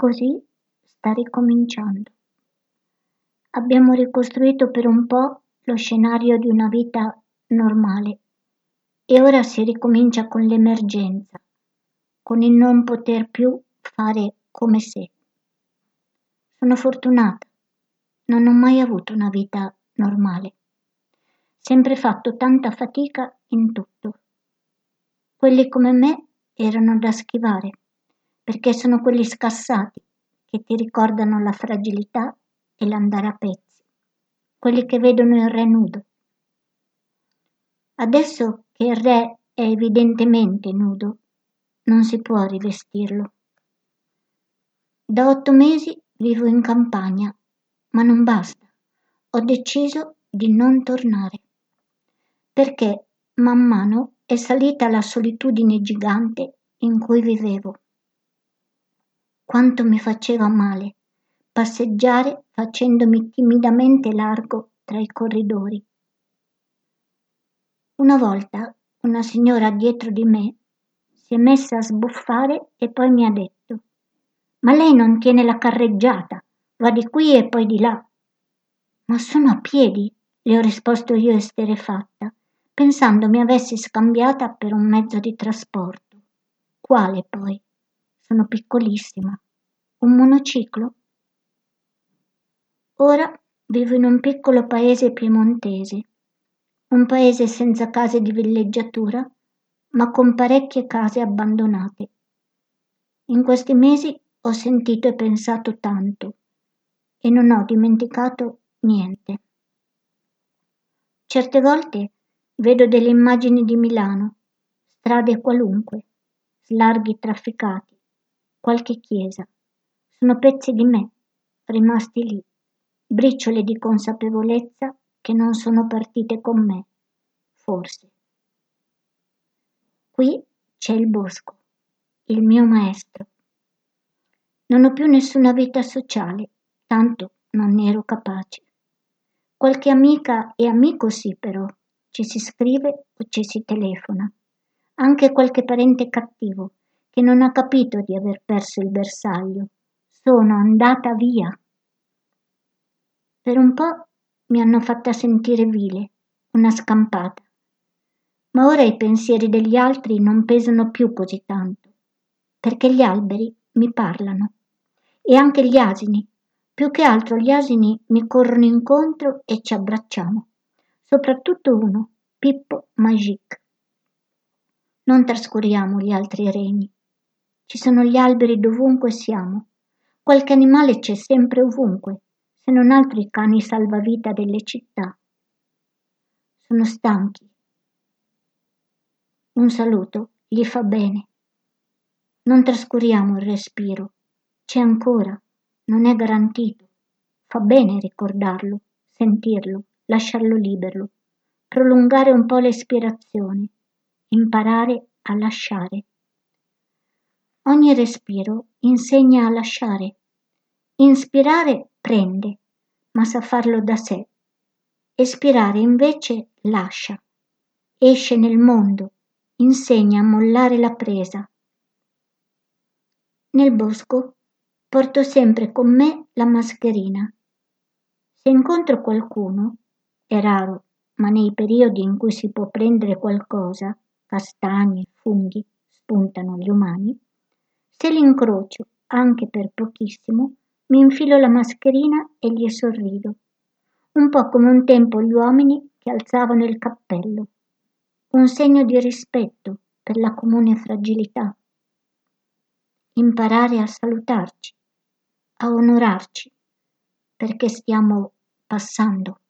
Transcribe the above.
Così sta ricominciando. Abbiamo ricostruito per un po' lo scenario di una vita normale e ora si ricomincia con l'emergenza, con il non poter più fare come se. Sono fortunata, non ho mai avuto una vita normale. Sempre fatto tanta fatica in tutto. Quelli come me erano da schivare, perché sono quelli scassati che ti ricordano la fragilità e l'andare a pezzi, quelli che vedono il re nudo. Adesso che il re è evidentemente nudo, non si può rivestirlo. Da 8 mesi vivo in campagna, ma non basta. Ho deciso di non tornare, perché man mano è salita la solitudine gigante in cui vivevo. Quanto mi faceva male passeggiare facendomi timidamente largo tra i corridori. Una volta una signora dietro di me si è messa a sbuffare e poi mi ha detto: «Ma lei non tiene la carreggiata, va di qui e poi di là». «Ma sono a piedi», le ho risposto io esterrefatta, pensando mi avessi scambiata per un mezzo di trasporto. Quale poi? Sono piccolissima. Un monociclo? Ora vivo in un piccolo paese piemontese, un paese senza case di villeggiatura, ma con parecchie case abbandonate. In questi mesi ho sentito e pensato tanto e non ho dimenticato niente. Certe volte vedo delle immagini di Milano, strade qualunque, slarghi trafficati, qualche chiesa. Sono pezzi di me, rimasti lì, briciole di consapevolezza che non sono partite con me, forse. Qui c'è il bosco, il mio maestro. Non ho più nessuna vita sociale, tanto non ne ero capace. Qualche amica e amico sì, però. Ci si scrive o ci si telefona. Anche qualche parente cattivo che non ha capito di aver perso il bersaglio. Sono andata via. Per un po' mi hanno fatta sentire vile, una scampata. Ma ora i pensieri degli altri non pesano più così tanto, perché gli alberi mi parlano. E anche gli asini. Più che altro gli asini mi corrono incontro e ci abbracciamo. Soprattutto uno, Pippo Magique. Non trascuriamo gli altri regni. Ci sono gli alberi dovunque siamo. Qualche animale c'è sempre ovunque, se non altri i cani salvavita delle città. Sono stanchi. Un saluto gli fa bene. Non trascuriamo il respiro. C'è ancora, non è garantito. Fa bene ricordarlo, sentirlo. Lasciarlo libero, prolungare un po' l'espirazione, imparare a lasciare. Ogni respiro insegna a lasciare. Inspirare prende, ma sa farlo da sé. Espirare invece lascia. Esce nel mondo, insegna a mollare la presa. Nel bosco porto sempre con me la mascherina. Se incontro qualcuno, è raro, ma nei periodi in cui si può prendere qualcosa, castagne, funghi, spuntano gli umani, se li incrocio, anche per pochissimo, mi infilo la mascherina e gli sorrido, un po' come un tempo gli uomini che alzavano il cappello, un segno di rispetto per la comune fragilità. Imparare a salutarci, a onorarci, perché stiamo passando.